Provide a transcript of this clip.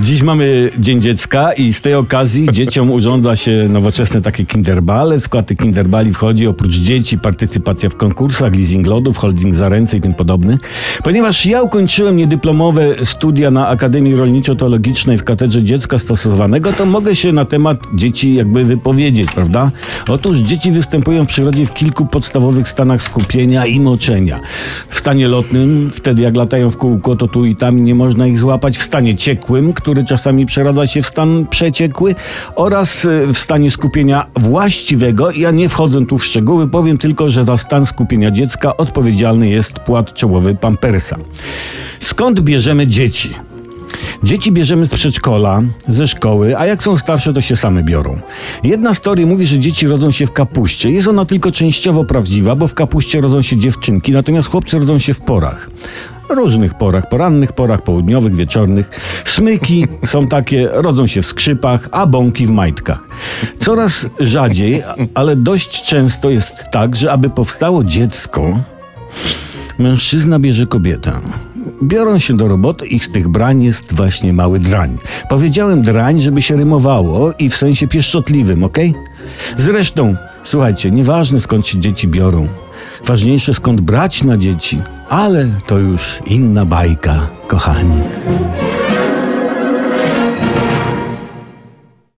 Dziś mamy Dzień Dziecka i z tej okazji dzieciom urządza się nowoczesne takie kinderbale. W skład tych kinderbali wchodzi oprócz dzieci partycypacja w konkursach, leasing lodów, holding za ręce i tym podobny. Ponieważ ja ukończyłem niedyplomowe studia na Akademii Rolniczo-Teologicznej w Katedrze Dziecka Stosowanego, to mogę się na temat dzieci jakby wypowiedzieć, prawda? Otóż dzieci występują w przyrodzie w kilku podstawowych stanach skupienia i moczenia. W stanie lotnym, wtedy jak latają w kółko, to tu i tam nie można ich złapać. W stanie ciekłym, który czasami przeradza się w stan przeciekły, oraz w stanie skupienia właściwego. Ja nie wchodzę tu w szczegóły, powiem tylko, że za stan skupienia dziecka odpowiedzialny jest płat czołowy Pampersa. Skąd bierzemy dzieci? Dzieci bierzemy z przedszkola, ze szkoły, a jak są starsze, to się same biorą. Jedna story mówi, że dzieci rodzą się w kapuście. Jest ona tylko częściowo prawdziwa, bo w kapuście rodzą się dziewczynki, natomiast chłopcy rodzą się w porach. Różnych porach, porannych porach, południowych, wieczornych. Smyki są takie, rodzą się w skrzypach, a bąki w majtkach. Coraz rzadziej, ale dość często jest tak, że aby powstało dziecko, mężczyzna bierze kobietę. Biorą się do roboty i z tych brań jest właśnie mały drań. Powiedziałem drań, żeby się rymowało i w sensie pieszczotliwym, okej? Zresztą, słuchajcie, nieważne skąd się dzieci biorą. Ważniejsze skąd brać na dzieci. Ale to już inna bajka, kochani.